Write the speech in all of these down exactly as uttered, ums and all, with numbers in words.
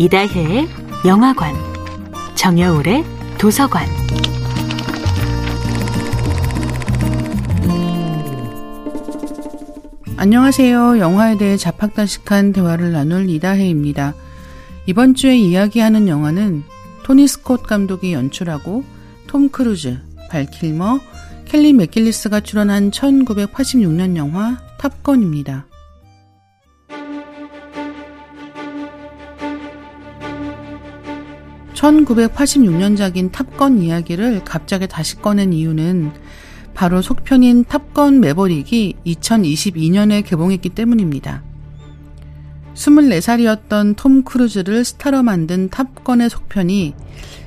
이다혜의 영화관, 정여울의 도서관. 안녕하세요. 영화에 대해 잡학다식한 대화를 나눌 이다혜입니다. 이번 주에 이야기하는 영화는 토니 스콧 감독이 연출하고 톰 크루즈, 발킬머, 켈리 맥길리스가 출연한 천구백팔십육 년 영화 탑건입니다. 천구백팔십육 년작인 탑건 이야기를 갑자기 다시 꺼낸 이유는 바로 속편인 탑건 매버릭이 이천이십이 년에 개봉했기 때문입니다. 스물네 살이었던 톰 크루즈를 스타로 만든 탑건의 속편이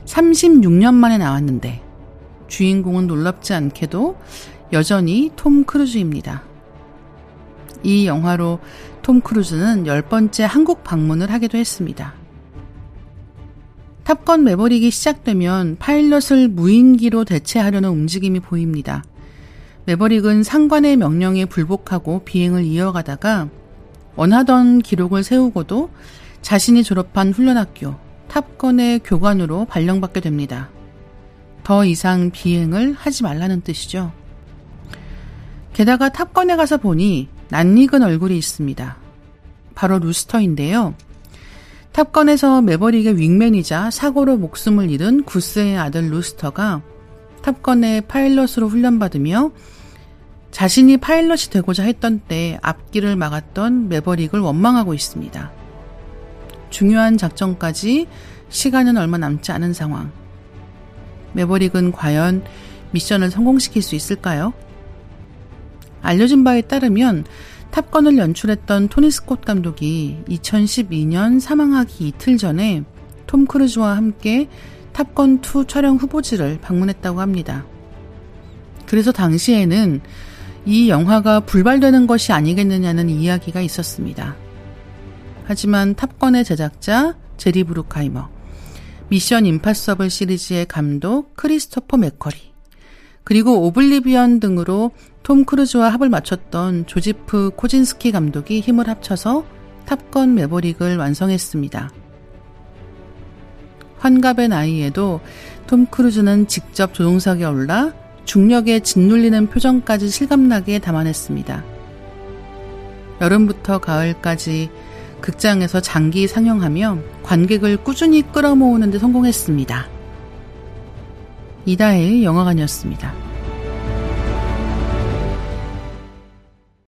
삼십육 년 만에 나왔는데 주인공은 놀랍지 않게도 여전히 톰 크루즈입니다. 이 영화로 톰 크루즈는 열 번째 한국 방문을 하기도 했습니다. 탑건 매버릭이 시작되면 파일럿을 무인기로 대체하려는 움직임이 보입니다. 매버릭은 상관의 명령에 불복하고 비행을 이어가다가 원하던 기록을 세우고도 자신이 졸업한 훈련학교 탑건의 교관으로 발령받게 됩니다. 더 이상 비행을 하지 말라는 뜻이죠. 게다가 탑건에 가서 보니 낯익은 얼굴이 있습니다. 바로 루스터인데요. 탑건에서 매버릭의 윙맨이자 사고로 목숨을 잃은 구스의 아들 루스터가 탑건의 파일럿으로 훈련받으며 자신이 파일럿이 되고자 했던 때 앞길을 막았던 매버릭을 원망하고 있습니다. 중요한 작전까지 시간은 얼마 남지 않은 상황. 매버릭은 과연 미션을 성공시킬 수 있을까요? 알려진 바에 따르면 탑건을 연출했던 토니 스콧 감독이 이천십이 년 사망하기 이틀 전에 톰 크루즈와 함께 탑건 투 촬영 후보지를 방문했다고 합니다. 그래서 당시에는 이 영화가 불발되는 것이 아니겠느냐는 이야기가 있었습니다. 하지만 탑건의 제작자 제리 브루카이머, 미션 임파서블 시리즈의 감독 크리스토퍼 맥커리, 그리고 오블리비언 등으로 톰 크루즈와 합을 맞췄던 조지프 코진스키 감독이 힘을 합쳐서 탑건 매버릭을 완성했습니다. 환갑의 나이에도 톰 크루즈는 직접 조종석에 올라 중력에 짓눌리는 표정까지 실감나게 담아냈습니다. 여름부터 가을까지 극장에서 장기 상영하며 관객을 꾸준히 끌어모으는 데 성공했습니다. 이다혜의 영화관이었습니다.